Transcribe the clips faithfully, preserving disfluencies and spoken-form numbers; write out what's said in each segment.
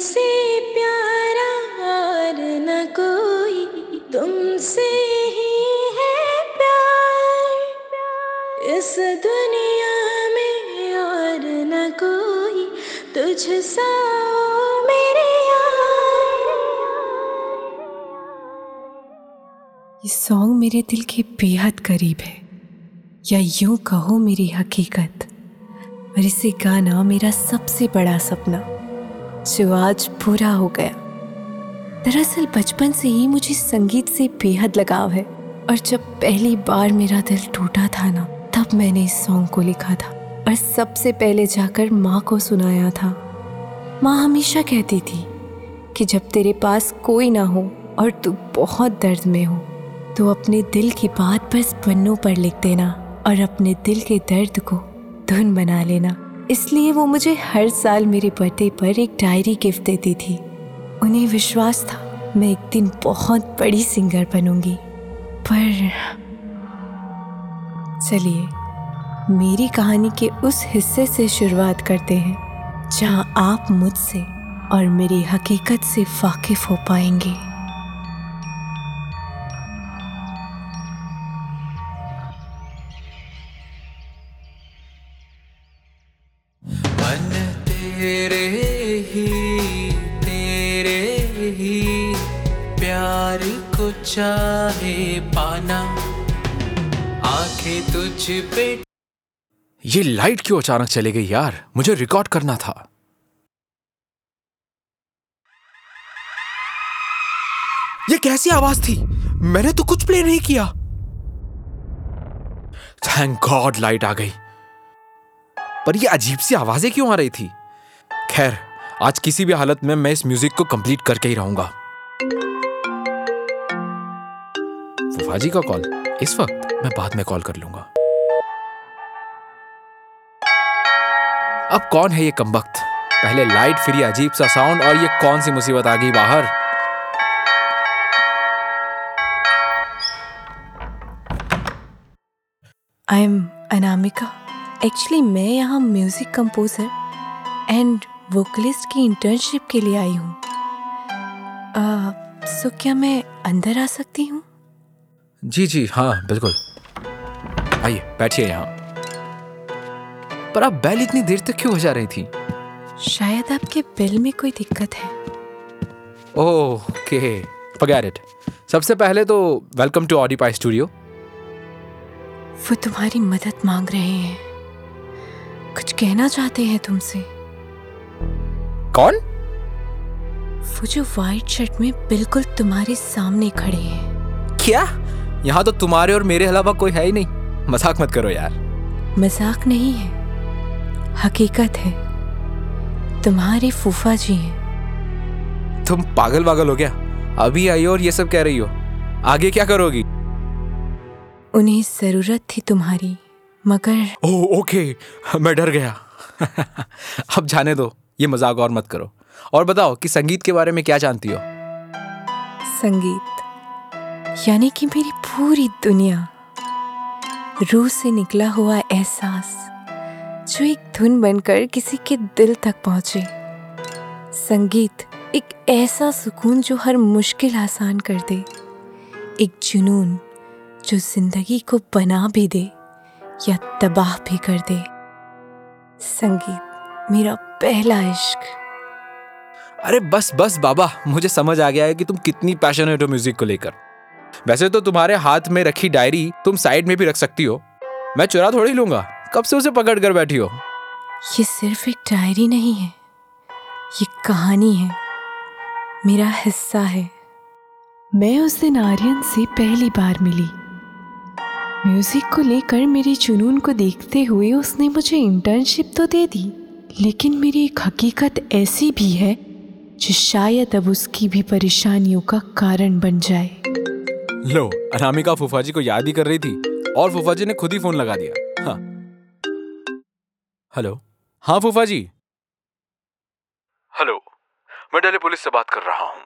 तुमसे प्यारा और न कोई, तुमसे ही है प्यार इस दुनिया में और न कोई, तुझसा मेरे यार। ये सॉन्ग मेरे दिल के बेहद करीब है, या यूं कहो मेरी हकीकत, और इसे गाना मेरा सबसे बड़ा सपना जो आज पूरा हो गया। दरअसल बचपन से ही मुझे संगीत से बेहद लगाव है, और जब पहली बार मेरा दिल टूटा था ना, तब मैंने इस सॉन्ग को लिखा था और सबसे पहले जाकर माँ को सुनाया था। माँ हमेशा कहती थी कि जब तेरे पास कोई ना हो और तू बहुत दर्द में हो तो अपने दिल की बात बस पन्नों पर लिख देना और अपने दिल के दर्द को धुन बना लेना। इसलिए वो मुझे हर साल मेरे बर्थडे पर एक डायरी गिफ्ट देती थी। उन्हें विश्वास था मैं एक दिन बहुत बड़ी सिंगर बनूंगी। पर चलिए मेरी कहानी के उस हिस्से से शुरुआत करते हैं जहां आप मुझसे और मेरी हकीकत से वाकिफ हो पाएंगे। चाहे पाना आंखें तुझ पे। ये लाइट क्यों अचानक चली गई यार, मुझे रिकॉर्ड करना था। ये कैसी आवाज थी, मैंने तो कुछ प्ले नहीं किया। थैंक गॉड लाइट आ गई, पर ये अजीब सी आवाजें क्यों आ रही थी। खैर आज किसी भी हालत में मैं इस म्यूजिक को कंप्लीट करके ही रहूंगा। फुफाजी का कॉल इस वक्त, मैं बाद में कॉल कर लूंगा। अब कौन है ये कमबख्त, पहले लाइट फिर ये अजीब सा साउंड, और ये कौन सी मुसीबत आ गई बाहर। आई एम अनामिका, एक्चुअली मैं यहाँ म्यूजिक कंपोजर एंड वोकलिस्ट की इंटर्नशिप के लिए आई हूँ। सो uh, so क्या मैं अंदर आ सकती हूँ? जी जी हाँ बिल्कुल, आइए बैठिए यहाँ। पर आप बेल इतनी देर तक क्यों बजा रही थी? शायद आपके बेल में कोई दिक्कत है। Okay forget it. सबसे पहले तो वेलकम टू ऑडिपाई स्टूडियो। वो तुम्हारी मदद मांग रहे हैं, कुछ कहना चाहते हैं तुमसे। कौन? वो जो व्हाइट शर्ट में बिल्कुल तुम्हारे सामने खड़े हैं। क्या? यहाँ तो तुम्हारे और मेरे अलावा कोई है ही नहीं। मजाक मत करो यार। मजाक नहीं है, हकीकत है। तुम्हारे फूफा जी हैं। तुम पागल वागल हो क्या? अभी आई हो और ये सब कह रही हो, आगे क्या करोगी? उन्हें जरूरत थी तुम्हारी, मगर ओ, ओके मैं डर गया। अब जाने दो, ये मजाक और मत करो। और बताओ कि संगीत के बारे में क्या जानती हो? संगीत यानी कि मेरी पूरी दुनिया, रूह से निकला हुआ एहसास जो एक धुन बनकर किसी के दिल तक पहुंचे। संगीत एक ऐसा सुकून जो हर मुश्किल आसान कर दे, एक जुनून जो जिंदगी को बना भी दे या तबाह भी कर दे। संगीत मेरा पहला इश्क। अरे बस बस बाबा, मुझे समझ आ गया है कि तुम कितनी पैशनेट हो म्यूजिक को लेकर। वैसे तो तुम्हारे हाथ में रखी डायरी तुम साइड में भी रख सकती हो, मैं चुरा थोड़ी लूंगा। कब से उसे पकड़ कर बैठी हो? ये सिर्फ एक डायरी नहीं है, ये कहानी है, मेरा हिस्सा है। मैं उस दिन आर्यन से पहली बार मिली। म्यूजिक को लेकर मेरे जुनून को देखते हुए उसने मुझे इंटर्नशिप तो दे दी, लेकिन मेरी एक हकीकत ऐसी भी है जो शायद अब उसकी भी परेशानियों का कारण बन जाए। लो, अनामिका फूफाजी को याद ही कर रही थी और फूफाजी ने खुद ही फोन लगा दिया। हाँ हेलो। हाँ फूफाजी हेलो, मैं दिल्ली पुलिस से बात कर रहा हूँ।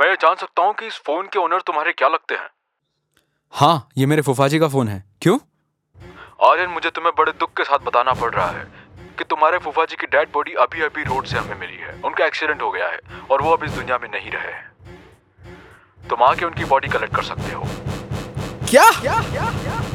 मैं जान सकता हूँ कि इस फोन के ओनर तुम्हारे क्या लगते हैं? हाँ ये मेरे फूफाजी का फोन है। क्यों आर्यन, मुझे तुम्हें बड़े दुख के साथ बताना पड़ रहा है कि तुम्हारे फूफा जी की डेड बॉडी अभी अभी रोड से हमें मिली है। उनका एक्सीडेंट हो गया है और वो अब इस दुनिया में नहीं रहे हैं। तुम आके उनकी बॉडी कलेक्ट कर सकते हो। क्या, क्या? क्या? क्या?